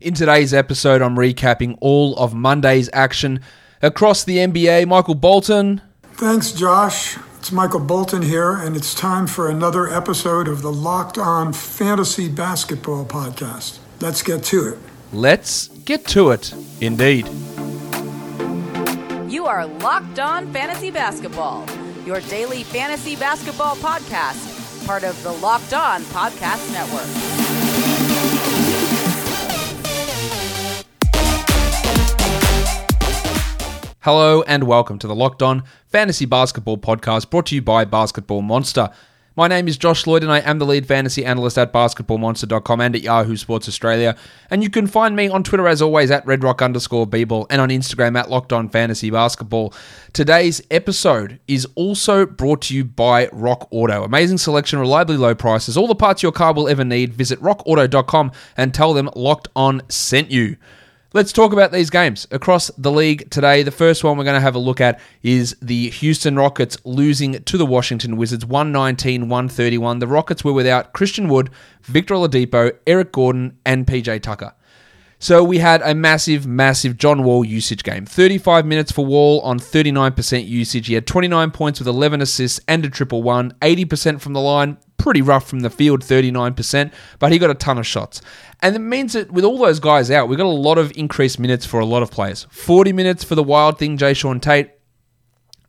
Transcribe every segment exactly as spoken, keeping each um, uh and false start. In today's episode, I'm recapping all of Monday's action across the N B A. Michael Bolton. Thanks, Josh. It's Michael Bolton here, and it's time for another episode of the Locked On Fantasy Basketball Podcast. Let's get to it. Let's get to it, indeed. You are Locked On Fantasy Basketball, your daily fantasy basketball podcast, part of the Locked On Podcast Network. Hello and welcome to the Locked On Fantasy Basketball Podcast, brought to you by Basketball Monster. My name is Josh Lloyd and I am the lead fantasy analyst at basketball monster dot com and at Yahoo Sports Australia. And you can find me on Twitter as always at redrock underscore bball and on Instagram at Locked On Fantasy Basketball. Today's episode is also brought to you by RockAuto. Amazing selection, reliably low prices, all the parts your car will ever need. Visit rock auto dot com and tell them Locked On sent you. Let's talk about these games across the league today. The first one we're going to have a look at is the Houston Rockets losing to the Washington Wizards, one nineteen to one thirty-one. The Rockets were without Christian Wood, Victor Oladipo, Eric Gordon, and P J Tucker. So we had a massive, massive John Wall usage game. thirty-five minutes for Wall on thirty-nine percent usage. He had twenty-nine points with eleven assists and a triple one, eighty percent from the line. Pretty rough from the field, thirty-nine percent, but he got a ton of shots. And it means that with all those guys out, we got a lot of increased minutes for a lot of players. forty minutes for the Wild Thing, Jae'Sean Tate,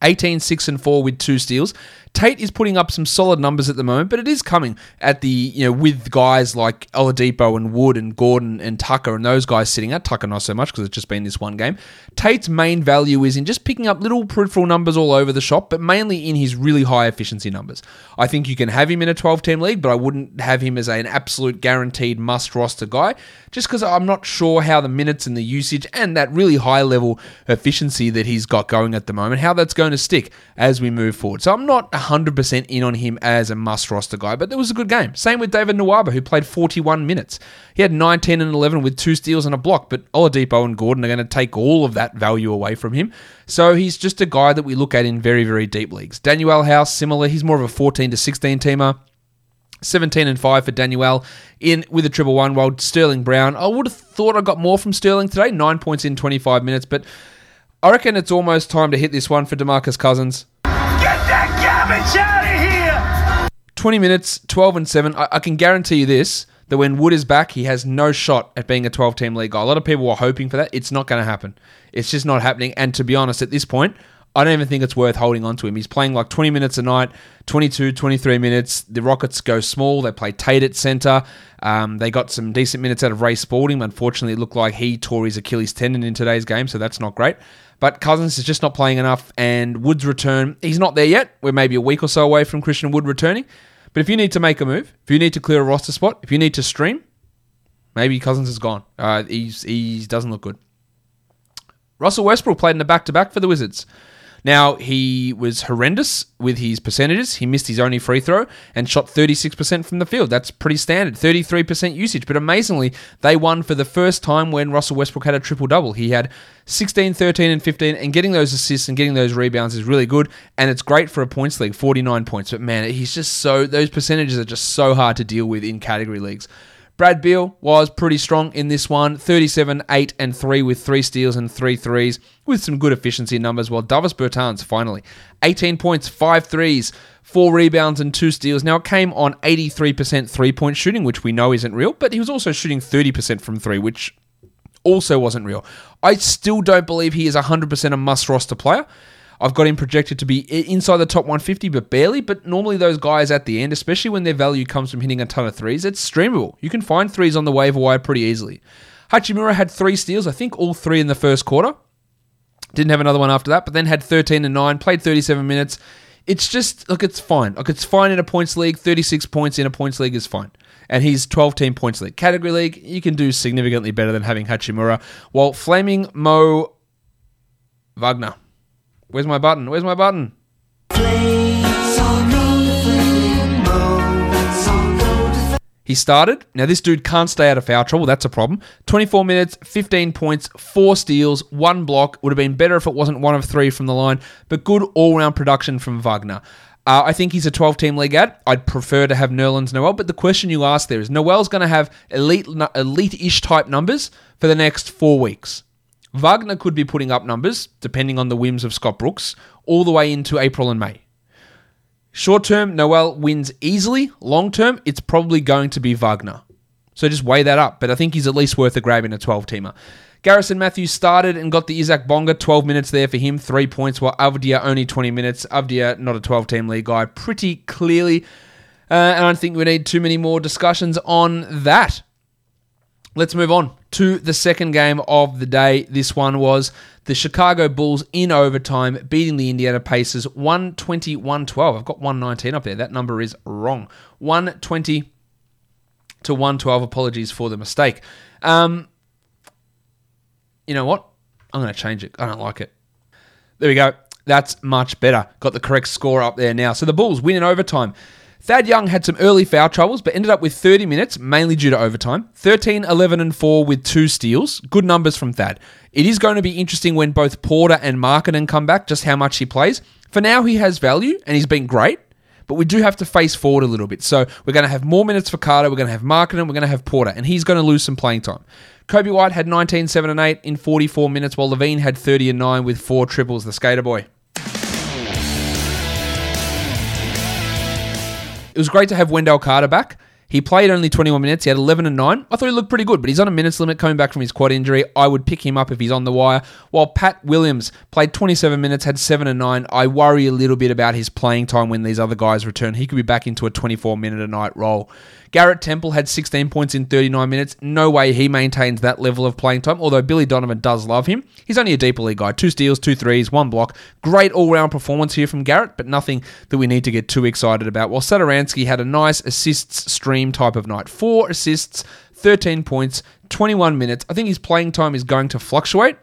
eighteen, six, and four with two steals. Tate is putting up some solid numbers at the moment, but it is coming at the, you know, with guys like Oladipo and Wood and Gordon and Tucker and those guys sitting out. Tucker not so much because it's just been this one game. Tate's main value is in just picking up little peripheral numbers all over the shop, but mainly in his really high efficiency numbers. I think you can have him in a twelve-team league, but I wouldn't have him as an absolute guaranteed must-roster guy just because I'm not sure how the minutes and the usage and that really high-level efficiency that he's got going at the moment, how that's going to stick as we move forward. So I'm not one hundred percent in on him as a must-roster guy, but it was a good game. Same with David Nwaba, who played forty-one minutes. He had nine, ten, and eleven with two steals and a block, but Oladipo and Gordon are going to take all of that value away from him. So he's just a guy that we look at in very, very deep leagues. Daniel House, similar. He's more of a fourteen to sixteen teamer. seventeen and five for Daniel in with a triple one, while Sterling Brown, I would have thought I got more from Sterling today. Nine points in twenty-five minutes, but I reckon it's almost time to hit this one for DeMarcus Cousins. Out of here. twenty minutes, twelve and seven. I, I can guarantee you this, that when Wood is back, he has no shot at being a twelve-team league guy. A lot of people were hoping for that. It's not going to happen. It's just not happening. And to be honest, at this point, I don't even think it's worth holding on to him. He's playing like twenty minutes a night, twenty-two, twenty-three minutes. The Rockets go small. They play Tate at center. Um, they got some decent minutes out of Ray Spalding. Unfortunately, it looked like he tore his Achilles tendon in today's game, so that's not great. But Cousins is just not playing enough, and Wood's return, he's not there yet. We're maybe a week or so away from Christian Wood returning. But if you need to make a move, if you need to clear a roster spot, if you need to stream, maybe Cousins is gone. Uh, he's, he doesn't look good. Russell Westbrook played in a back-to-back for the Wizards. Now, he was horrendous with his percentages. He missed his only free throw and shot thirty-six percent from the field. That's pretty standard, thirty-three percent usage. But amazingly, they won for the first time when Russell Westbrook had a triple-double. He had sixteen, thirteen, and fifteen, and getting those assists and getting those rebounds is really good, and it's great for a points league, forty-nine points. But man, he's just so, those percentages are just so hard to deal with in category leagues. Brad Beal was pretty strong in this one, thirty-seven, eight, and three with three steals and three threes with some good efficiency numbers, while Davis Bertans finally, eighteen points, five threes, four rebounds and two steals. Now, it came on eighty-three percent three-point shooting, which we know isn't real, but he was also shooting thirty percent from three, which also wasn't real. I still don't believe he is one hundred percent a must-roster player. I've got him projected to be inside the top one fifty, but barely. But normally those guys at the end, especially when their value comes from hitting a ton of threes, it's streamable. You can find threes on the waiver wire pretty easily. Hachimura had three steals, I think all three in the first quarter. Didn't have another one after that, but then had thirteen and nine, played thirty-seven minutes. It's just, look, it's fine. Look, it's fine in a points league. thirty-six points in a points league is fine. And he's twelve-team points league. Category league, you can do significantly better than having Hachimura. While flaming Mo Wagner. Where's my button? Where's my button? He started. Now, this dude can't stay out of foul trouble. That's a problem. twenty-four minutes, fifteen points, four steals, one block. Would have been better if it wasn't one of three from the line, but good all-round production from Wagner. Uh, I think he's a twelve-team league ad. I'd prefer to have Nerlens Noel, but the question you asked there is, Noel's going to have elite, elite-ish type numbers for the next four weeks. Wagner could be putting up numbers, depending on the whims of Scott Brooks, all the way into April and May. Short-term, Noel wins easily. Long-term, it's probably going to be Wagner. So just weigh that up, but I think he's at least worth a grab in a twelve-teamer. Garrison Matthews started and got the Isaac Bonga, twelve minutes there for him, three points, while Avdija only twenty minutes. Avdija, not a twelve-team league guy, pretty clearly. Uh, and I don't think we need too many more discussions on that. Let's move on to the second game of the day. This one was the Chicago Bulls in overtime, beating the Indiana Pacers one twenty, one twelve. I've got one nineteen up there. That number is wrong. one twenty to one twelve. Apologies for the mistake. Um... You know what? I'm going to change it. I don't like it. There we go. That's much better. Got the correct score up there now. So the Bulls win in overtime. Thad Young had some early foul troubles, but ended up with thirty minutes, mainly due to overtime. thirteen, eleven, and four with two steals. Good numbers from Thad. It is going to be interesting when both Porter and Markkanen come back, just how much he plays. For now, he has value, and he's been great, but we do have to face forward a little bit. So we're going to have more minutes for Carter. We're going to have Markkanen. We're going to have Porter, and he's going to lose some playing time. Kobe White had nineteen, seven, and eight in forty-four minutes, while Levine had thirty and nine with four triples, the skater boy. It was great to have Wendell Carter back. He played only twenty-one minutes. He had eleven and nine. I thought he looked pretty good, but he's on a minutes limit coming back from his quad injury. I would pick him up if he's on the wire. While Pat Williams played twenty-seven minutes, had seven and nine. I worry a little bit about his playing time when these other guys return. He could be back into a twenty-four minute a night role. Garrett Temple had sixteen points in thirty-nine minutes. No way he maintains that level of playing time, although Billy Donovan does love him. He's only a deep league guy. Two steals, two threes, one block. Great all-round performance here from Garrett, but nothing that we need to get too excited about. While Satoransky had a nice assists stream type of night. Four assists, thirteen points, twenty-one minutes. I think his playing time is going to fluctuate,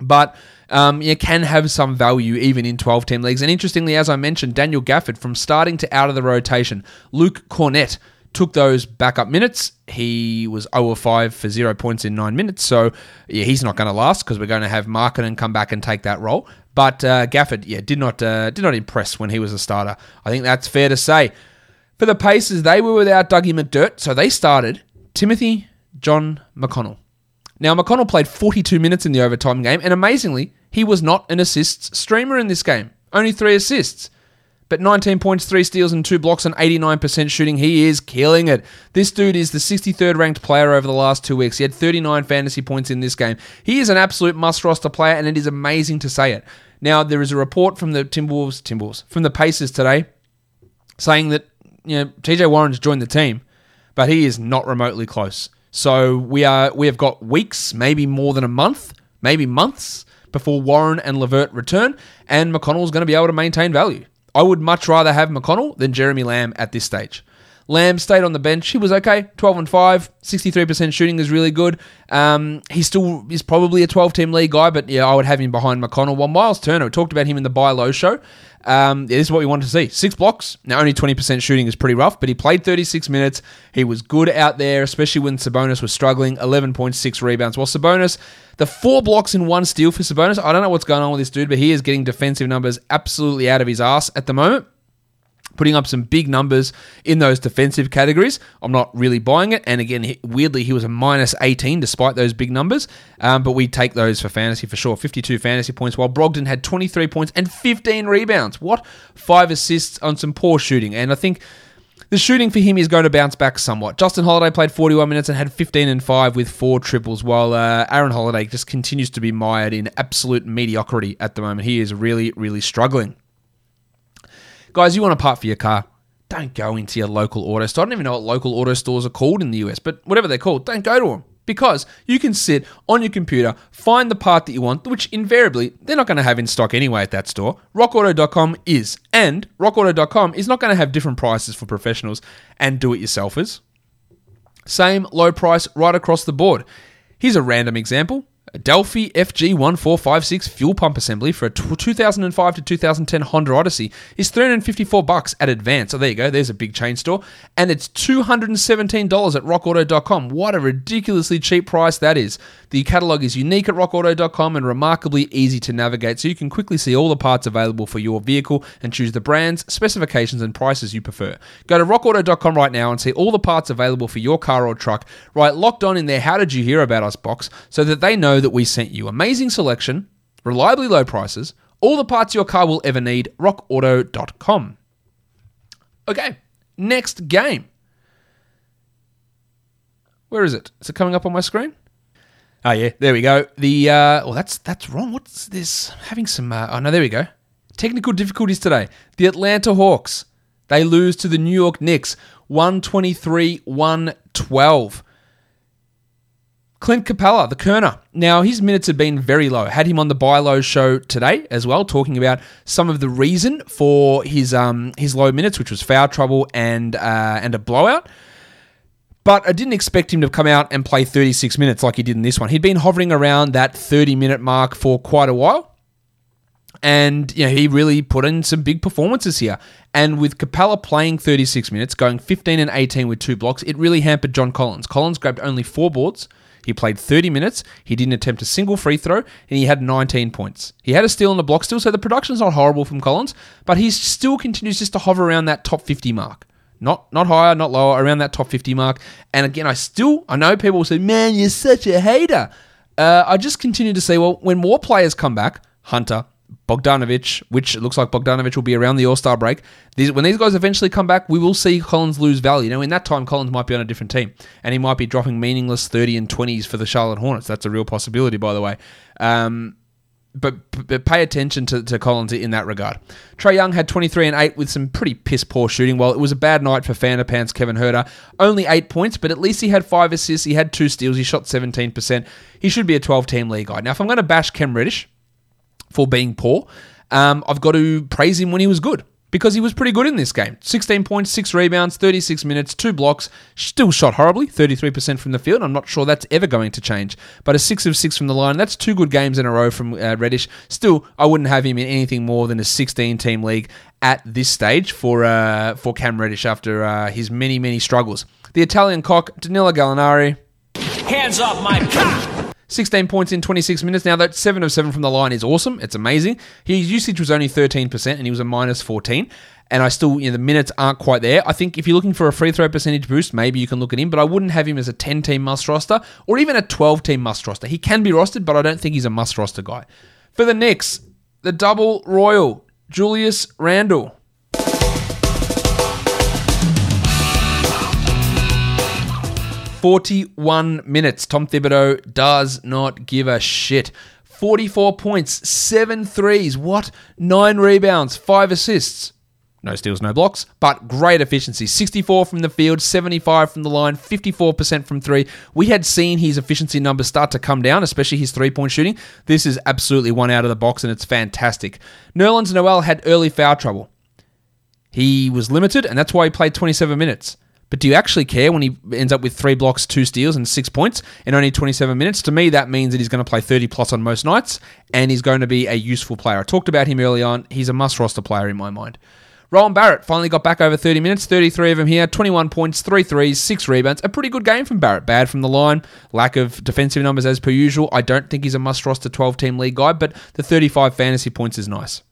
but um, you can have some value even in twelve-team leagues. And interestingly, as I mentioned, Daniel Gafford, from starting to out of the rotation, Luke Cornett took those backup minutes. He was zero of five for zero points in nine minutes. So, yeah, he's not going to last because we're going to have Markkanen come back and take that role. But uh, Gafford, yeah, did not uh, did not impress when he was a starter. I think that's fair to say. For the Pacers, they were without Dougie McDirt, so they started Timothy John McConnell. Now, McConnell played forty-two minutes in the overtime game, and amazingly, he was not an assists streamer in this game. Only three assists. But nineteen points, three steals, and two blocks, and eighty-nine percent shooting. He is killing it. This dude is the sixty-third ranked player over the last two weeks. He had thirty-nine fantasy points in this game. He is an absolute must-roster player, and it is amazing to say it. Now, there is a report from the Timberwolves, Timberwolves, from the Pacers today, saying that, you know, T J Warren's joined the team, but he is not remotely close. So we are we have got weeks, maybe more than a month, maybe months, before Warren and LeVert return, and McConnell's going to be able to maintain value. I would much rather have McConnell than Jeremy Lamb at this stage. Lamb stayed on the bench. He was okay. twelve and five. sixty-three percent shooting is really good. Um, he still is probably a twelve-team league guy, but yeah, I would have him behind McConnell. While Miles Turner, we talked about him in the Buy Low show. Um, yeah, this is what we wanted to see. Six blocks. Now, only twenty percent shooting is pretty rough, but he played thirty-six minutes. He was good out there, especially when Sabonis was struggling. eleven point six rebounds. While Sabonis, the four blocks and one steal for Sabonis. I don't know what's going on with this dude, but he is getting defensive numbers absolutely out of his ass at the moment. Putting up some big numbers in those defensive categories. I'm not really buying it. And again, weirdly, he was a minus eighteen despite those big numbers. Um, but we take those for fantasy for sure. fifty-two fantasy points, while Brogdon had twenty-three points and fifteen rebounds. What? Five assists on some poor shooting. And I think the shooting for him is going to bounce back somewhat. Justin Holiday played forty-one minutes and had fifteen and five with four triples, while uh, Aaron Holiday just continues to be mired in absolute mediocrity at the moment. He is really, really struggling. Guys, you want to part for your car, don't go into your local auto store. I don't even know what local auto stores are called in the U S, but whatever they're called, don't go to them, because you can sit on your computer, find the part that you want, which invariably they're not going to have in stock anyway at that store. rock auto dot com is, and rock auto dot com is not going to have different prices for professionals and do-it-yourselfers. Same low price right across the board. Here's a random example. Adelphi F G one four five six fuel pump assembly for a two thousand five to two thousand ten Honda Odyssey is three hundred fifty-four dollars at Advance. So there you go. There's a big chain store. And it's two hundred seventeen dollars at rock auto dot com. What a ridiculously cheap price that is. The catalogue is unique at rock auto dot com and remarkably easy to navigate. So you can quickly see all the parts available for your vehicle and choose the brands, specifications and prices you prefer. Go to rock auto dot com right now and see all the parts available for your car or truck. Right, locked on in their How Did You Hear About Us box so that they know that we sent you. Amazing selection, reliably low prices, all the parts your car will ever need, rock auto dot com. Okay, next game. Where is it? Is it coming up on my screen? Oh, yeah, there we go. The uh, oh, that's that's wrong. What's this? I'm having some... Uh, oh, no, there we go. Technical difficulties today. The Atlanta Hawks, they lose to the New York Knicks, one twenty-three one twelve. Clint Capella, the Kerner. Now, his minutes had been very low. Had him on the Buy Low show today as well, talking about some of the reason for his um, his low minutes, which was foul trouble and uh, and a blowout. But I didn't expect him to come out and play thirty-six minutes like he did in this one. He'd been hovering around that thirty-minute mark for quite a while. And you know, he really put in some big performances here. And with Capella playing thirty-six minutes, going fifteen and eighteen with two blocks, it really hampered John Collins. Collins grabbed only four boards. He played thirty minutes, he didn't attempt a single free throw, and he had nineteen points. He had a steal and a block still, so the production's not horrible from Collins, but he still continues just to hover around that top fifty mark. Not not higher, not lower, around that top fifty mark. And again, I still, I know people will say, man, you're such a hater. Uh, I just continue to say, well, when more players come back, Hunter, Bogdanović, which it looks like Bogdanović will be around the All-Star break. These, when these guys eventually come back, we will see Collins lose value. Now, in that time, Collins might be on a different team, and he might be dropping meaningless thirty and twenties for the Charlotte Hornets. That's a real possibility, by the way. Um, but, but pay attention to, to Collins in that regard. Trae Young had twenty-three and eight with some pretty piss-poor shooting. Well, it was a bad night for Fanderpants Kevin Huerter. Only eight points, but at least he had five assists. He had two steals. He shot seventeen percent. He should be a twelve-team league guy. Now, if I'm going to bash Cam Reddish for being poor, um, I've got to praise him when he was good, because he was pretty good in this game. sixteen points, six rebounds, thirty-six minutes, two blocks, still shot horribly, thirty-three percent from the field. I'm not sure that's ever going to change, but a six of six from the line, that's two good games in a row from uh, Reddish. Still, I wouldn't have him in anything more than a sixteen-team league at this stage for uh, for Cam Reddish after uh, his many, many struggles. The Italian cock, Danilo Gallinari. Hands off my cock! sixteen points in twenty-six minutes. Now, that seven of seven from the line is awesome. It's amazing. His usage was only thirteen percent, and he was a minus fourteen. And I still, you know, the minutes aren't quite there. I think if you're looking for a free throw percentage boost, maybe you can look at him, but I wouldn't have him as a ten-team must roster or even a twelve-team must roster. He can be rostered, but I don't think he's a must roster guy. For the Knicks, the double royal, Julius Randle. forty-one minutes. Tom Thibodeau does not give a shit. forty-four points, seven threes. What? Nine rebounds, five assists. No steals, no blocks, but great efficiency. sixty-four from the field, seventy-five from the line, fifty-four percent from three. We had seen his efficiency numbers start to come down, especially his three-point shooting. This is absolutely one out of the box, and it's fantastic. Nerlens Noel had early foul trouble. He was limited, and that's why he played twenty-seven minutes. But do you actually care when he ends up with three blocks, two steals, and six points in only twenty-seven minutes? To me, that means that he's going to play thirty-plus on most nights, and he's going to be a useful player. I talked about him early on. He's a must-roster player in my mind. Ron Barrett finally got back over thirty minutes, thirty-three of them here, twenty-one points, three threes, six rebounds. A pretty good game from Barrett. Bad from the line, lack of defensive numbers as per usual. I don't think he's a must-roster twelve-team league guy, but the thirty-five fantasy points is nice.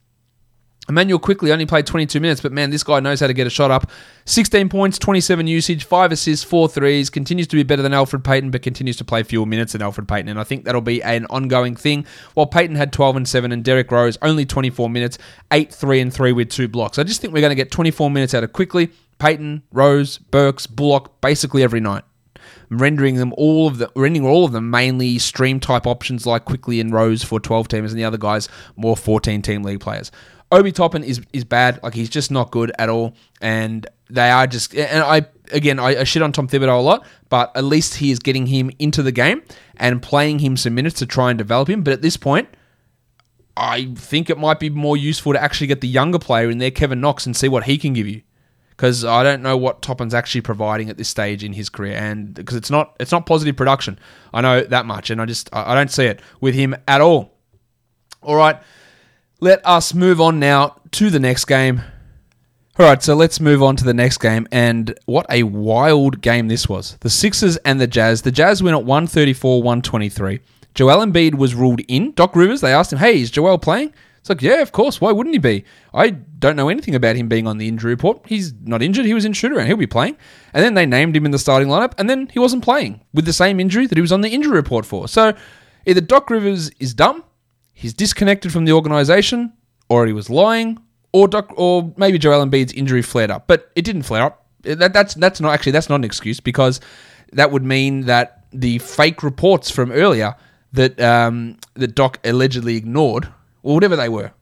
Immanuel Quickley only played twenty-two minutes, but man, this guy knows how to get a shot up. sixteen points, twenty-seven usage, five assists, four threes. Continues to be better than Elfrid Payton, but continues to play fewer minutes than Elfrid Payton. And I think that'll be an ongoing thing. While Payton had twelve and seven and Derek Rose only twenty-four minutes, eight, three, and three with two blocks. I just think we're going to get twenty-four minutes out of Quickley, Payton, Rose, Burks, Bullock, basically every night. I'm rendering them all of the rendering all of them mainly stream type options like Quickley and Rose for twelve-teamers and the other guys more fourteen-team league players. Obi Toppin is is bad. Like, he's just not good at all. And they are just... And I, again, I, I shit on Tom Thibodeau a lot, but at least he is getting him into the game and playing him some minutes to try and develop him. But at this point, I think it might be more useful to actually get the younger player in there, Kevin Knox, and see what he can give you. because I don't know what Toppin's actually providing at this stage in his career, and because it's not it's not positive production. I know that much, and I just I don't see it with him at all. All right, let us move on now to the next game. All right, so let's move on to the next game, and what a wild game this was. The Sixers and the Jazz. The Jazz win at one thirty-four to one twenty-three. Joel Embiid was ruled in. Doc Rivers, they asked him, hey, is Joel playing? It's like, yeah, of course. Why wouldn't he be? I don't know anything about him being on the injury report. He's not injured. He was in shoot-around. He'll be playing. And then they named him in the starting lineup, and then he wasn't playing with the same injury that he was on the injury report for. So either Doc Rivers is dumb, he's disconnected from the organization, or he was lying, or Doc, or maybe Joel Embiid's injury flared up, but it didn't flare up. That, that's that's not actually that's not an excuse, because that would mean that the fake reports from earlier that um, that Doc allegedly ignored, or whatever they were.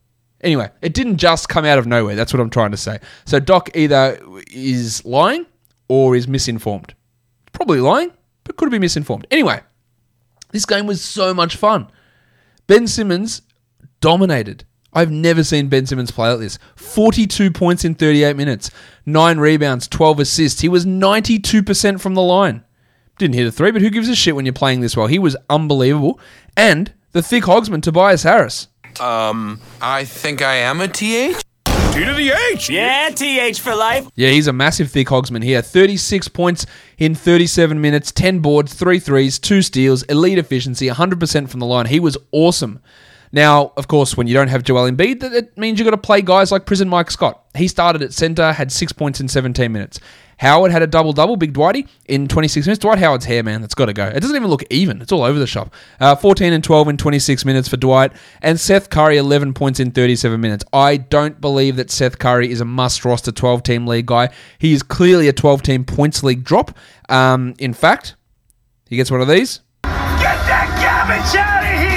Anyway, it didn't just come out of nowhere. That's what I'm trying to say. So Doc either is lying or is misinformed. Probably lying, but could be misinformed. Anyway, this game was so much fun. Ben Simmons dominated. I've never seen Ben Simmons play like this. forty-two points in thirty-eight minutes, nine rebounds, twelve assists. He was ninety-two percent from the line. Didn't hit a three, but who gives a shit when you're playing this well? He was unbelievable. And the thick hogsman, Tobias Harris. Um, I think I am a T H? T to the H! Yeah, T H for life. Yeah, he's a massive thick hogsman here. thirty-six points in thirty-seven minutes, ten boards, three threes, two steals, elite efficiency, one hundred percent from the line. He was awesome. Now, of course, when you don't have Joel Embiid, that means you've got to play guys like Prison Mike Scott. He started at centre, had six points in seventeen minutes. Howard had a double-double, Big Dwighty, in twenty-six minutes. Dwight Howard's hair, man, that's got to go. It doesn't even look even. It's all over the shop. Uh, fourteen and twelve in twenty-six minutes for Dwight. And Seth Curry, eleven points in thirty-seven minutes. I don't believe that Seth Curry is a must-roster twelve-team league guy. He is clearly a twelve-team points league drop. Um, in fact, he gets one of these. Get that garbage out of here!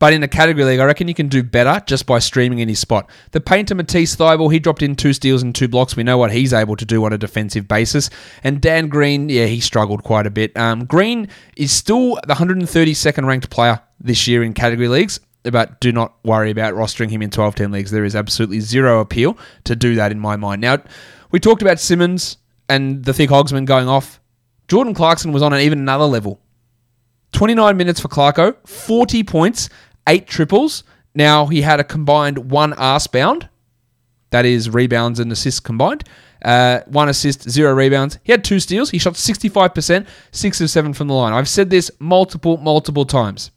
But in a category league, I reckon you can do better just by streaming in his spot. The painter Matisse Thybulle, he dropped in two steals and two blocks. We know what he's able to do on a defensive basis. And Dan Green, yeah, he struggled quite a bit. Um, Green is still the one hundred thirty-second ranked player this year in category leagues, but do not worry about rostering him in twelve-team leagues. There is absolutely zero appeal to do that in my mind. Now, we talked about Simmons and the thick hogsman going off. Jordan Clarkson was on an even another level. twenty-nine minutes for Clarko, forty points, eight triples. Now, he had a combined one ass-bound. That is rebounds and assists combined. Uh, one assist, zero rebounds. He had two steals. He shot sixty-five percent, six of seven from the line. I've said this multiple, multiple times.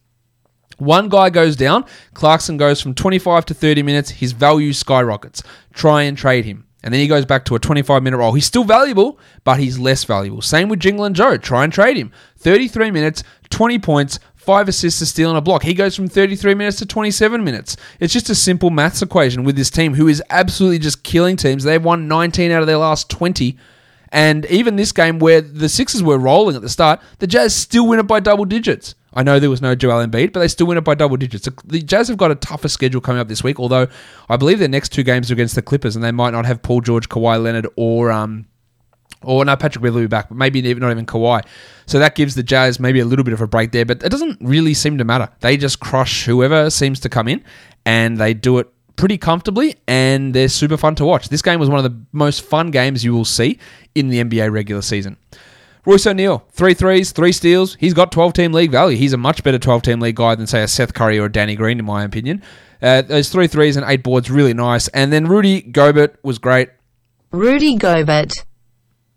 One guy goes down. Clarkson goes from twenty-five to thirty minutes. His value skyrockets. Try and trade him. And then he goes back to a twenty-five-minute role. He's still valuable, but he's less valuable. Same with Jingle and Joe. Try and trade him. thirty-three minutes, twenty points, five assists, a steal, and a block. He goes from thirty-three minutes to twenty-seven minutes. It's just a simple maths equation with this team who is absolutely just killing teams. They've won nineteen out of their last twenty. And even this game where the Sixers were rolling at the start, the Jazz still win it by double digits. I know there was no Joel Embiid, but they still win it by double digits. The Jazz have got a tougher schedule coming up this week, although I believe their next two games are against the Clippers, and they might not have Paul George, Kawhi Leonard, or... um. Or, no, Patrick Beverly will be back, but maybe not even Kawhi. So that gives the Jazz maybe a little bit of a break there, but it doesn't really seem to matter. They just crush whoever seems to come in, and they do it pretty comfortably, and they're super fun to watch. This game was one of the most fun games you will see in the N B A regular season. Royce O'Neal, three threes, three steals. He's got twelve-team league value. He's a much better twelve-team league guy than, say, a Seth Curry or a Danny Green, in my opinion. Uh, those three threes and eight boards, really nice. And then Rudy Gobert was great. Rudy Gobert.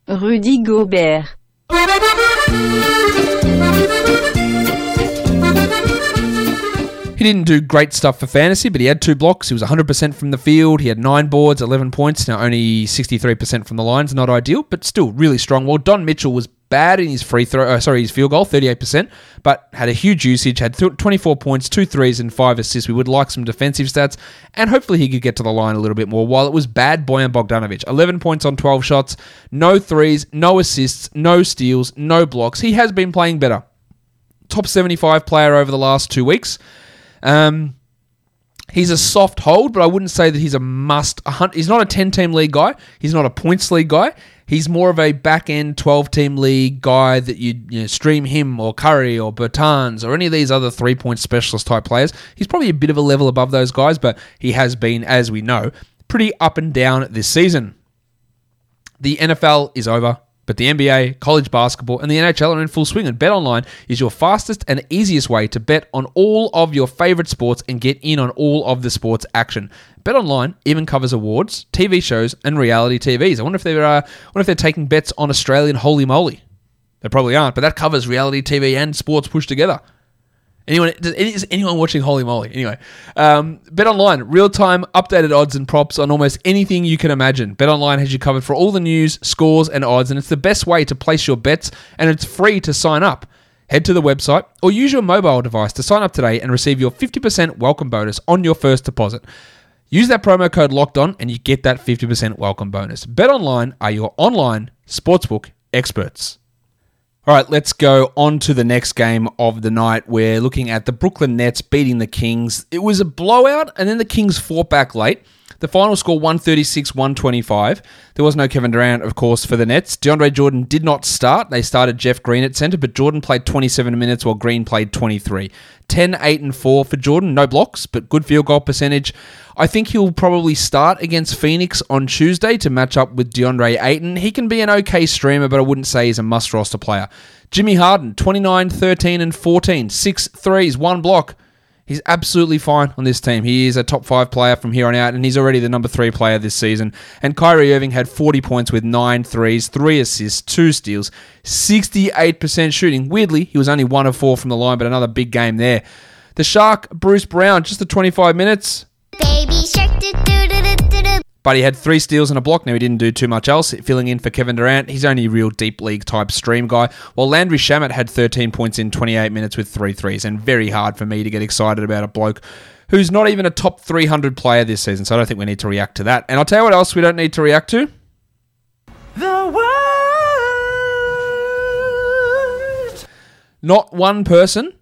Rudy Gobert. He didn't do great stuff for fantasy, but he had two blocks. He was one hundred percent from the field. He had nine boards, eleven points. Now, only sixty-three percent from the line's not ideal, but still really strong. Well, Don Mitchell was bad in his free throw, uh, sorry, his field goal, thirty-eight percent, but had a huge usage, had th- twenty-four points, two threes, and five assists. We would like some defensive stats, and hopefully he could get to the line a little bit more. While it was bad, Bojan Bogdanović, eleven points on twelve shots, no threes, no assists, no steals, no blocks. He has been playing better. Top seventy-five player over the last two weeks. Um, he's a soft hold, but I wouldn't say that he's a must. A hunt. He's not a ten-team league guy. He's not a points league guy. He's more of a back-end twelve-team league guy that you, you know, stream him or Curry or Bertans or any of these other three-point specialist-type players. He's probably a bit of a level above those guys, but he has been, as we know, pretty up and down this season. The N F L is over, but the N B A, college basketball, and the N H L are in full swing, and BetOnline is your fastest and easiest way to bet on all of your favorite sports and get in on all of the sports action. BetOnline even covers awards, T V shows, and reality T Vs. I wonder if they're, uh, wonder if they're taking bets on Australian Holy Moly. They probably aren't, but that covers reality T V and sports pushed together. Anyone, is anyone watching Holy Moly? Anyway, um, BetOnline, real-time updated odds and props on almost anything you can imagine. BetOnline has you covered for all the news, scores, and odds, and it's the best way to place your bets, and it's free to sign up. Head to the website or use your mobile device to sign up today and receive your fifty percent welcome bonus on your first deposit. Use that promo code LOCKEDON and you get that fifty percent welcome bonus. BetOnline are your online sportsbook experts. All right, let's go on to the next game of the night. We're looking at the Brooklyn Nets beating the Kings. It was a blowout, and then the Kings fought back late. The final score, one thirty-six to one twenty-five. There was no Kevin Durant, of course, for the Nets. DeAndre Jordan did not start. They started Jeff Green at center, but Jordan played twenty-seven minutes while Green played twenty-three. ten, eight, and four for Jordan. No blocks, but good field goal percentage. I think he'll probably start against Phoenix on Tuesday to match up with DeAndre Ayton. He can be an okay streamer, but I wouldn't say he's a must-roster player. Jimmy Harden, twenty-nine, thirteen, and fourteen. Six threes, one block. He's absolutely fine on this team. He is a top five player from here on out, and he's already the number three player this season. And Kyrie Irving had forty points with nine threes, three assists, two steals, sixty-eight percent shooting. Weirdly, he was only one of four from the line, but another big game there. The Shark, Bruce Brown, just the twenty-five minutes. Baby Shark, do, do, do, do, do. But he had three steals and a block. Now, he didn't do too much else, filling in for Kevin Durant. He's only a real deep league type stream guy. While Landry Shamet had thirteen points in twenty-eight minutes with three threes, and very hard for me to get excited about a bloke who's not even a top three hundred player this season, so I don't think we need to react to that. And I'll tell you what else we don't need to react to. The world. Not one person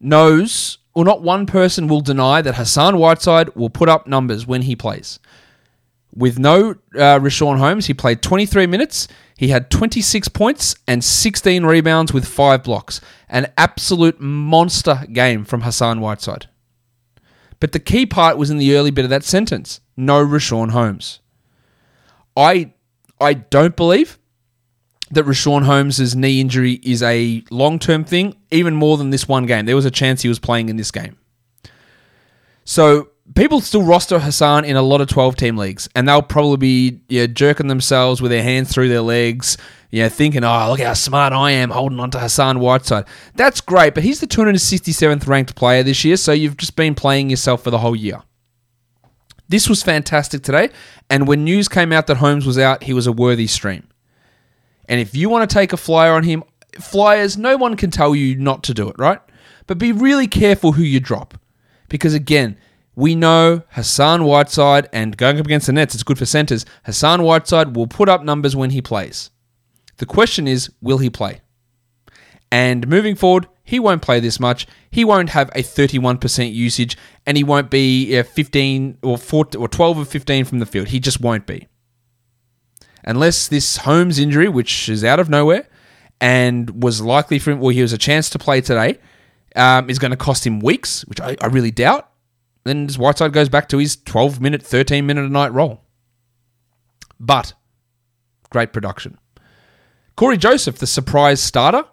knows, or not one person will deny that Hassan Whiteside will put up numbers when he plays. With no uh, Richaun Holmes, he played twenty-three minutes. He had twenty-six points and sixteen rebounds with five blocks. An absolute monster game from Hassan Whiteside. But the key part was in the early bit of that sentence. No Richaun Holmes. I I don't believe that Richaun Holmes' knee injury is a long-term thing, even more than this one game. There was a chance he was playing in this game. So people still roster Hassan in a lot of twelve-team leagues, and they'll probably be yeah, jerking themselves with their hands through their legs, yeah, thinking, oh, look how smart I am holding on to Hassan Whiteside. That's great, but he's the two hundred sixty-seventh ranked player this year, so you've just been playing yourself for the whole year. This was fantastic today, and when news came out that Holmes was out, he was a worthy stream. And if you want to take a flyer on him, flyers, no one can tell you not to do it, right? But be really careful who you drop. Because again, we know Hassan Whiteside, and going up against the Nets, it's good for centers. Hassan Whiteside will put up numbers when he plays. The question is, will he play? And moving forward, he won't play this much. He won't have a thirty-one percent usage, and he won't be fifteen or fourteen, or twelve or fifteen from the field. He just won't be. Unless this Holmes injury, which is out of nowhere and was likely for him, well, he was a chance to play today, um, is going to cost him weeks, which I, I really doubt. Then Whiteside goes back to his twelve-minute, thirteen-minute-a-night role. But great production. Corey Joseph, the surprise starter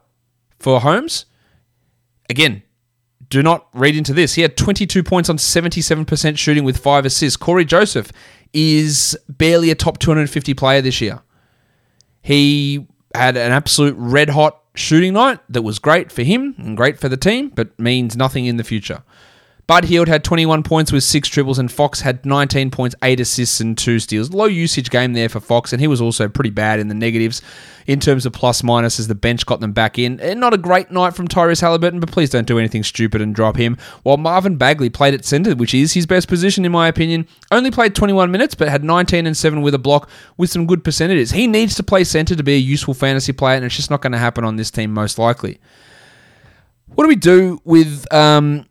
for Holmes. Again, do not read into this. He had twenty-two points on seventy-seven percent shooting with five assists. Corey Joseph is barely a top two hundred fifty player this year. He had an absolute red-hot shooting night that was great for him and great for the team, but means nothing in the future. Bud Hield had twenty-one points with six triples, and Fox had nineteen points, eight assists, and two steals. Low usage game there for Fox, and he was also pretty bad in the negatives in terms of plus-minus as the bench got them back in. And not a great night from Tyrese Haliburton, but please don't do anything stupid and drop him. While Marvin Bagley played at center, which is his best position in my opinion, only played twenty-one minutes, but had nineteen and seven with a block with some good percentages. He needs to play center to be a useful fantasy player, and it's just not going to happen on this team most likely. What do we do with Um,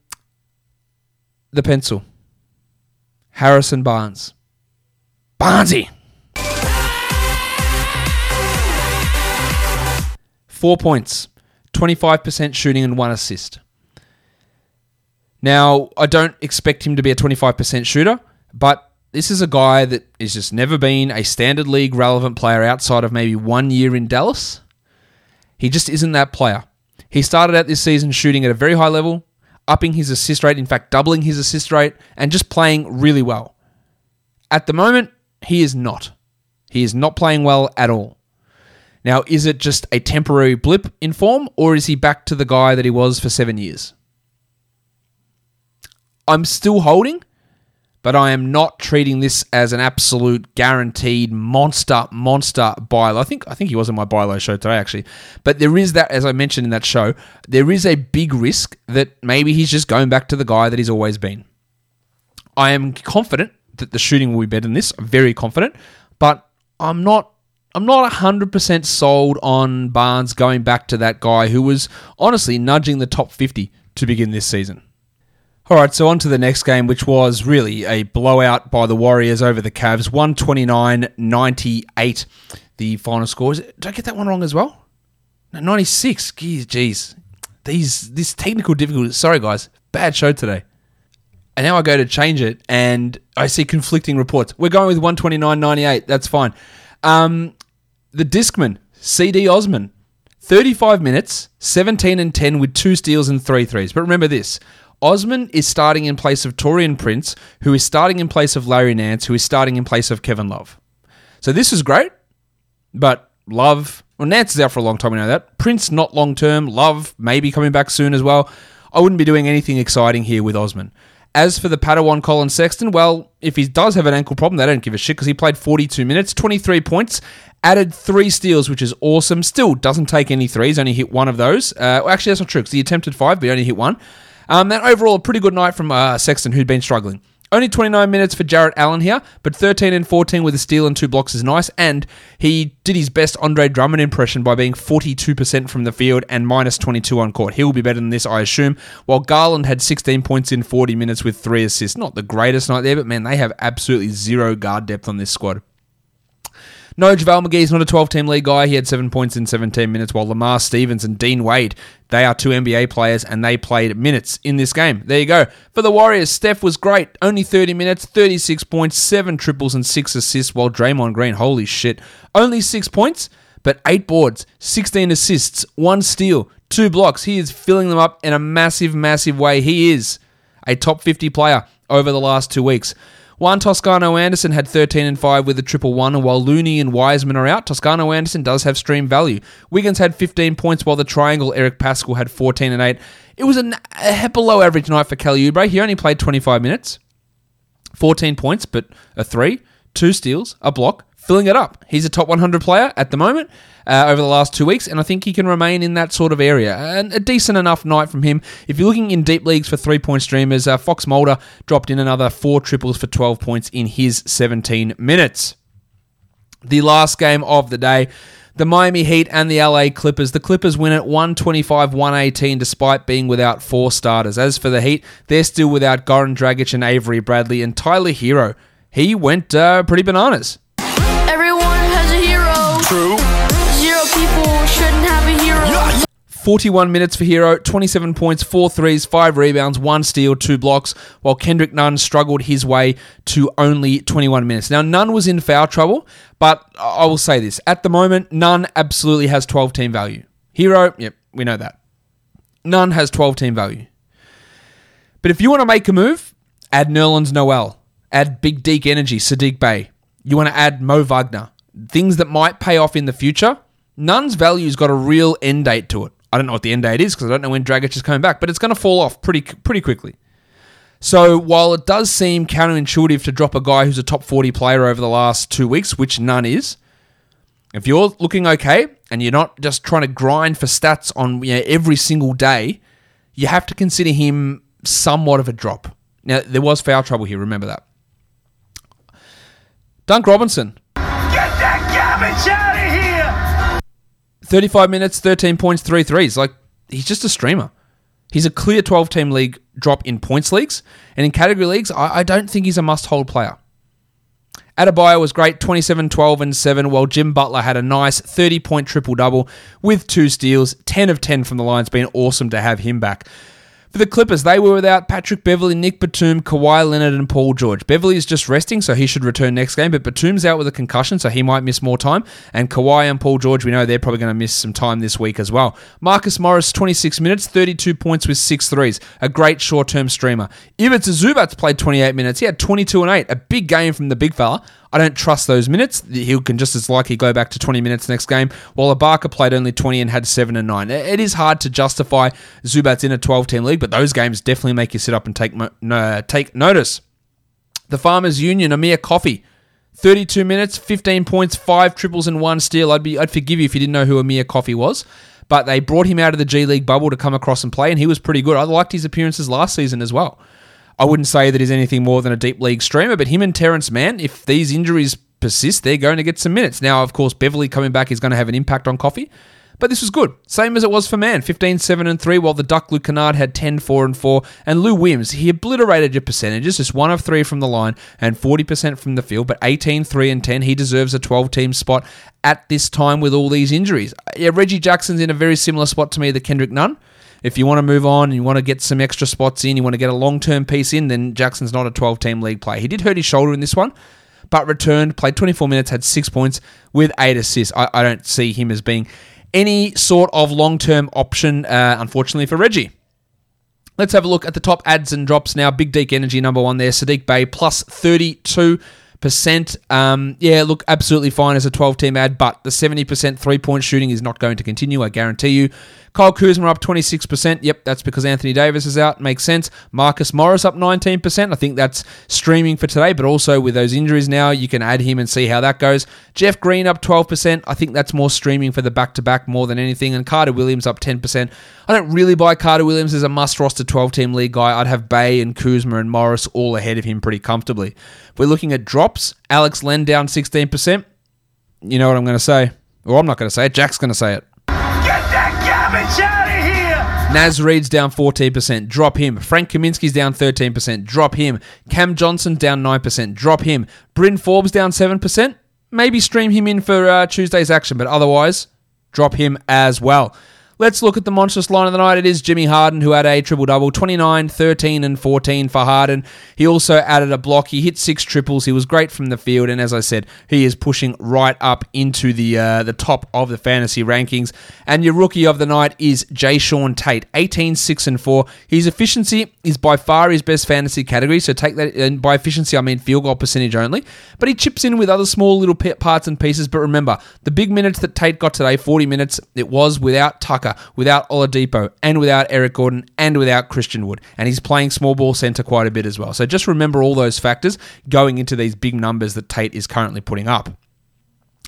the pencil? Harrison Barnes. Barnesy! Four points, twenty-five percent shooting and one assist. Now, I don't expect him to be a twenty-five percent shooter, but This is a guy that has just never been a standard league relevant player outside of maybe one year in Dallas. He just isn't that player. He started out this season shooting at a very high level, upping his assist rate, in fact, doubling his assist rate, and just playing really well. At the moment, he is not. He is not playing well at all. Now, is it just a temporary blip in form, or is he back to the guy that he was for seven years? I'm still holding, but I am not treating this as an absolute guaranteed monster, monster buy-low. I think I think he was on my buy-low show today, actually. But there is that, as I mentioned in that show, there is a big risk that maybe he's just going back to the guy that he's always been. I am confident that the shooting will be better than this. I'm very confident. But I'm not I'm not one hundred percent sold on Barnes going back to that guy who was honestly nudging the top fifty to begin this season. All right, so on to the next game, which was really a blowout by the Warriors over the Cavs, one twenty-nine ninety-eight. The final score. Did I get that one wrong as well? No, ninety-six. Geez, geez. These, this technical difficulty. Sorry, guys. Bad show today. And now I go to change it, and I see conflicting reports. We're going with one twenty-nine ninety-eight. That's fine. Um, the Discman, C D Osman, thirty-five minutes, seventeen and ten with two steals and three threes. But remember this. Osman is starting in place of Taurean Prince, who is starting in place of Larry Nance, who is starting in place of Kevin Love. So this is great, but Love... Well, Nance is out for a long time, we know that. Prince, not long-term. Love, maybe coming back soon as well. I wouldn't be doing anything exciting here with Osman. As for the Padawan Colin Sexton, well, if he does have an ankle problem, they don't give a shit because he played forty-two minutes, twenty-three points, added three steals, which is awesome. Still doesn't take any threes, only hit one of those. Uh, well, actually, that's not true because he attempted five, but he only hit one. Um, and overall, a pretty good night from uh, Sexton, who'd been struggling. Only twenty-nine minutes for Jarrett Allen here, but thirteen and fourteen with a steal and two blocks is nice, and he did his best Andre Drummond impression by being forty-two percent from the field and minus twenty-two on court. He'll be better than this, I assume, while Garland had sixteen points in forty minutes with three assists. Not the greatest night there, but man, they have absolutely zero guard depth on this squad. No, JaVale McGee's not a twelve-team league guy. He had seven points in seventeen minutes, while Lamar Stevens and Dean Wade, they are two N B A players, and they played minutes in this game. There you go. For the Warriors, Steph was great. Only thirty minutes, thirty-six points, seven triples, and six assists, while Draymond Green, holy shit, only six points, but eight boards, sixteen assists, one steal, two blocks. He is filling them up in a massive, massive way. He is a top fifty player over the last two weeks. Juan Toscano-Anderson had thirteen and five with a triple one, and while Looney and Wiseman are out, Toscano-Anderson does have stream value. Wiggins had fifteen points, while the triangle Eric Pascal had fourteen and eight. It was an, a below average night for Kelly Oubre. He only played twenty-five minutes, fourteen points, but a three, two steals, a block, filling it up. He's a top one hundred player at the moment uh, over the last two weeks, and I think he can remain in that sort of area. And a decent enough night from him. If you're looking in deep leagues for three-point streamers, uh, Fox Mulder dropped in another four triples for twelve points in his seventeen minutes. The last game of the day, the Miami Heat and the L A Clippers. The Clippers win at one twenty-five one eighteen despite being without four starters. As for the Heat, they're still without Goran Dragic and Avery Bradley, and Tyler Hero, he went uh, pretty bananas. True. Zero people shouldn't have a hero. Yes. forty-one minutes for Hero, twenty-seven points, four threes, five rebounds, one steal, two blocks, while Kendrick Nunn struggled his way to only twenty-one minutes. Now, Nunn was in foul trouble, but I will say this. At the moment, Nunn absolutely has twelve-team value. Hero, yep, we know that. Nunn has twelve-team value. But if you want to make a move, add Nerlens Noel. Add Big Deke Energy, Saddiq Bey. You want to add Mo Wagner. Things that might pay off in the future. Nunn's value's got a real end date to it. I don't know what the end date is because I don't know when Dragic is coming back, but it's going to fall off pretty pretty quickly. So while it does seem counterintuitive to drop a guy who's a top forty player over the last two weeks, which Nunn is, if you're looking okay and you're not just trying to grind for stats on you know, every single day, you have to consider him somewhat of a drop. Now, there was foul trouble here. Remember that. Dunk Robinson. Out of here. thirty-five minutes, thirteen points, three threes. Like, he's just a streamer. He's a clear twelve-team league drop in points leagues. And in category leagues, I, I don't think he's a must-hold player. Adebayo was great, twenty-seven, twelve, and seven, while Jim Butler had a nice thirty-point triple-double with two steals, ten of ten from the Lions, being awesome to have him back. For the Clippers, they were without Patrick Beverley, Nick Batum, Kawhi Leonard, and Paul George. Beverley is just resting, so he should return next game, but Batum's out with a concussion, so he might miss more time. And Kawhi and Paul George, we know they're probably going to miss some time this week as well. Marcus Morris, twenty-six minutes, thirty-two points with six threes. A great short-term streamer. Ivica Zubac's played twenty-eight minutes. He had twenty-two and eight. A big game from the big fella. I don't trust those minutes. He can just as likely go back to twenty minutes next game, while Ibaka played only twenty and had seven and nine. It is hard to justify Zubac's in a twelve-team league, but those games definitely make you sit up and take uh, take notice. The Farmers Union, Amir Coffey, thirty-two minutes, fifteen points, five triples and one steal. I'd be I'd forgive you if you didn't know who Amir Coffey was. But they brought him out of the G League bubble to come across and play, and he was pretty good. I liked his appearances last season as well. I wouldn't say that he's anything more than a deep league streamer, but him and Terrence Mann, if these injuries persist, they're going to get some minutes. Now, of course, Beverley coming back is going to have an impact on Coffey, but this was good. Same as it was for Mann, fifteen, seven, and three, while the Duck, Luke Kennard, had ten, four, and four. And Lou Williams, he obliterated your percentages, just one of three from the line and forty percent from the field, but eighteen, three, and ten. He deserves a twelve-team spot at this time with all these injuries. Yeah, Reggie Jackson's in a very similar spot to me to Kendrick Nunn. If you want to move on and you want to get some extra spots in, you want to get a long-term piece in, then Jackson's not a twelve-team league player. He did hurt his shoulder in this one, but returned, played twenty-four minutes, had six points with eight assists. I, I don't see him as being any sort of long-term option, uh, unfortunately, for Reggie. Let's have a look at the top ads and drops now. Big Deke Energy, number one there. Sadiq Bey, plus thirty-two percent. Um, yeah, look, absolutely fine as a twelve-team ad, but the seventy percent three-point shooting is not going to continue, I guarantee you. Kyle Kuzma up twenty-six percent. Yep, that's because Anthony Davis is out. Makes sense. Marcus Morris up nineteen percent. I think that's streaming for today, but also with those injuries now, you can add him and see how that goes. Jeff Green up twelve percent. I think that's more streaming for the back-to-back more than anything. And Carter Williams up ten percent. I don't really buy Carter Williams as a must-roster twelve-team league guy. I'd have Bey and Kuzma and Morris all ahead of him pretty comfortably. If we're looking at drops, Alex Len down sixteen percent. You know what I'm going to say. Or I'm not going to say it. Jack's going to say it. Out of here. Naz Reid's down fourteen percent. Drop him. Frank Kaminsky's down thirteen percent. Drop him. Cam Johnson down nine percent. Drop him. Bryn Forbes down seven percent. Maybe stream him in for uh, Tuesday's action, but otherwise, drop him as well. Let's look at the monstrous line of the night. It is Jimmy Harden, who had a triple-double, twenty-nine, thirteen, and fourteen for Harden. He also added a block. He hit six triples. He was great from the field, and as I said, he is pushing right up into the uh, the top of the fantasy rankings. And your rookie of the night is Jae'Sean Tate, eighteen, six, and four. His efficiency is by far his best fantasy category, so take that, and by efficiency I mean field goal percentage only. But he chips in with other small little parts and pieces, but remember, the big minutes that Tate got today, forty minutes, it was without Tucker, without Oladipo, and without Eric Gordon, and without Christian Wood. And he's playing small ball center quite a bit as well. So just remember all those factors going into these big numbers that Tate is currently putting up.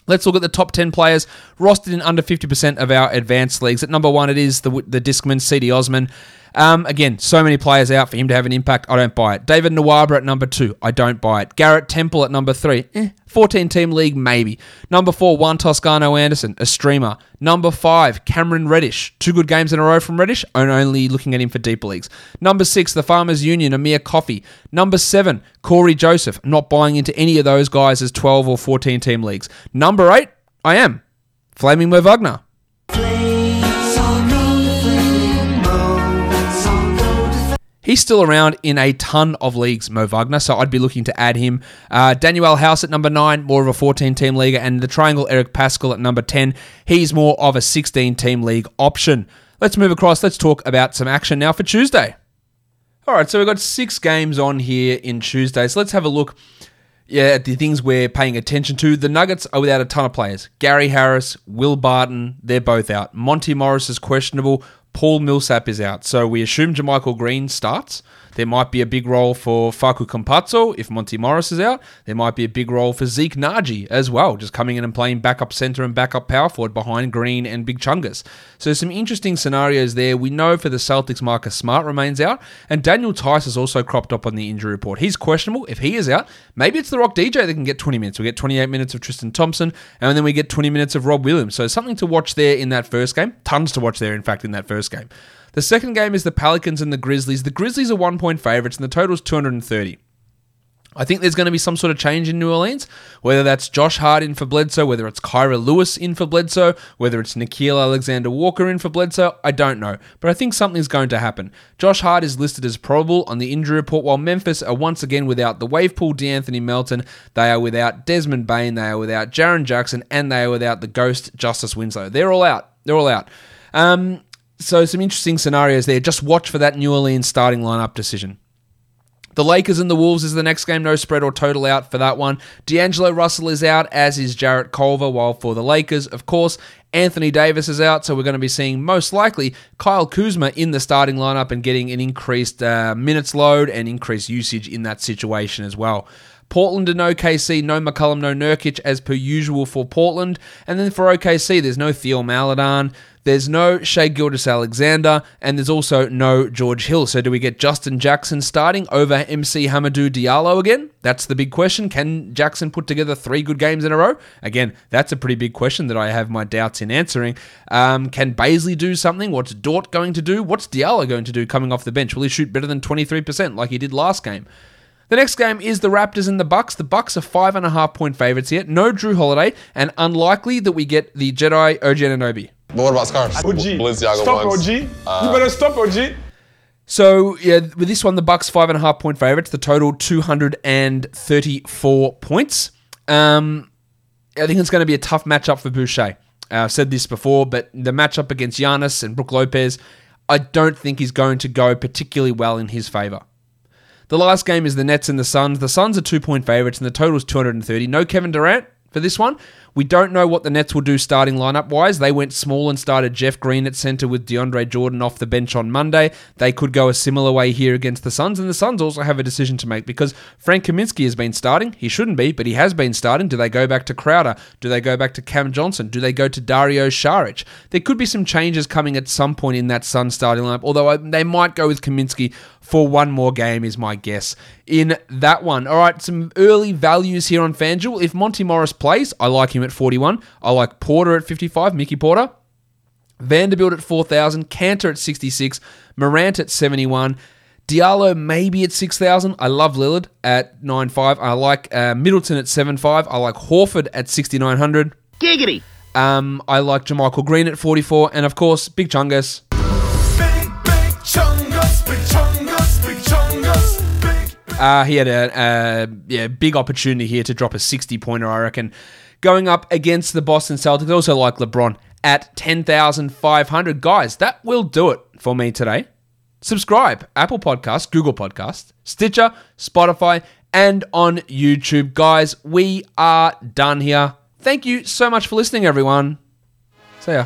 Let's look at the top ten players rostered in under fifty percent of our advanced leagues. At number one, it is the, the Discman, C D Osman. Um, again, so many players out for him to have an impact. I don't buy it. David Nwaba at number two. I don't buy it. Garrett Temple at number three. Eh, fourteen-team league, maybe. Number four, Juan Toscano-Anderson, a streamer. Number five, Cameron Reddish. Two good games in a row from Reddish, and only looking at him for deeper leagues. Number six, the Farmers Union, Amir Coffey. Number seven, Corey Joseph. Not buying into any of those guys as twelve or fourteen-team leagues. Number eight, I am. Flaming Mo Wagner. He's still around in a ton of leagues, Mo Wagner, so I'd be looking to add him. Uh, Daniel House at number nine, more of a fourteen-team leaguer, and the Triangle Eric Pascal at number ten. He's more of a sixteen-team league option. Let's move across. Let's talk about some action now for Tuesday. All right, so we've got six games on here in Tuesday, so let's have a look yeah, at the things we're paying attention to. The Nuggets are without a ton of players. Gary Harris, Will Barton, they're both out. Monty Morris is questionable. Paul Millsap is out, so we assume JaMychal Green starts. There might be a big role for Facu Campazzo if Monty Morris is out. There might be a big role for Zeke Naji as well, just coming in and playing backup center and backup power forward behind Green and Big Chungus. So some interesting scenarios there. We know for the Celtics, Marcus Smart remains out, and Daniel Tice has also cropped up on the injury report. He's questionable. If he is out, maybe it's the Rock D J that can get twenty minutes. We get twenty-eight minutes of Tristan Thompson, and then we get twenty minutes of Rob Williams. So something to watch there in that first game. Tons to watch there, in fact, in that first game. The second game is the Pelicans and the Grizzlies. The Grizzlies are one-point favorites, and the total is two hundred thirty. I think there's going to be some sort of change in New Orleans, whether that's Josh Hart in for Bledsoe, whether it's Kyra Lewis in for Bledsoe, whether it's Nickeil Alexander-Walker in for Bledsoe, I don't know. But I think something's going to happen. Josh Hart is listed as probable on the injury report, while Memphis are once again without the wave pool De'Anthony Melton, they are without Desmond Bain, they are without Jaren Jackson, and they are without the ghost Justice Winslow. They're all out. They're all out. Um, so some interesting scenarios there. Just watch for that New Orleans starting lineup decision. The Lakers and the Wolves is the next game. No spread or total out for that one. D'Angelo Russell is out, as is Jarrett Culver, while for the Lakers, of course, Anthony Davis is out, so we're going to be seeing most likely Kyle Kuzma in the starting lineup and getting an increased uh, minutes load and increased usage in that situation as well. Portland and O K C, no McCollum, no Nurkic as per usual for Portland. And then for O K C, there's no Theo Maladon, there's no Shai Gilgeous-Alexander, and there's also no George Hill. So do we get Justin Jackson starting over M C Hamidou Diallo again? That's the big question. Can Jackson put together three good games in a row? Again, that's a pretty big question that I have my doubts in answering. Um, can Bazley do something? What's Dort going to do? What's Diallo going to do coming off the bench? Will he shoot better than twenty-three percent like he did last game? The next game is the Raptors and the Bucks. The Bucks are five and a half point favorites here. No Drew Holiday, and unlikely that we get the Jedi O G Anunoby. But what about scarves? O G, Balenciaga stop ones. O G. Uh, you better stop O G. So yeah, with this one, the Bucks five and a half point favorites. The total two hundred and thirty-four points. Um, I think it's going to be a tough matchup for Boucher. Uh, I've said this before, but the matchup against Giannis and Brook Lopez, I don't think is going to go particularly well in his favor. The last game is the Nets and the Suns. The Suns are two-point favorites, and the total is two hundred thirty. No Kevin Durant for this one. We don't know what the Nets will do starting lineup-wise. They went small and started Jeff Green at center with DeAndre Jordan off the bench on Monday. They could go a similar way here against the Suns, and the Suns also have a decision to make because Frank Kaminsky has been starting. He shouldn't be, but he has been starting. Do they go back to Crowder? Do they go back to Cam Johnson? Do they go to Dario Saric? There could be some changes coming at some point in that Suns starting lineup, although they might go with Kaminsky for one more game is my guess in that one. All right, some early values here on FanDuel. If Monty Morris plays, I like him at forty-one. I like Porter at fifty-five, Mickey Porter. Vanderbilt at four thousand, Cantor at sixty-six, Morant at seventy-one, Diallo maybe at six thousand. I love Lillard at nine thousand five hundred. I like uh, Middleton at seven thousand five hundred. I like Horford at six thousand nine hundred. Giggity. Um, I like Jermichael Green at forty-four. And, of course, Big Chungus. Big, big Chungus, Big Chungus. Uh, he had a, a yeah, big opportunity here to drop a sixty-pointer, I reckon. Going up against the Boston Celtics, also like LeBron, at ten thousand five hundred. Guys, that will do it for me today. Subscribe, Apple Podcasts, Google Podcasts, Stitcher, Spotify, and on YouTube. Guys, we are done here. Thank you so much for listening, everyone. See ya.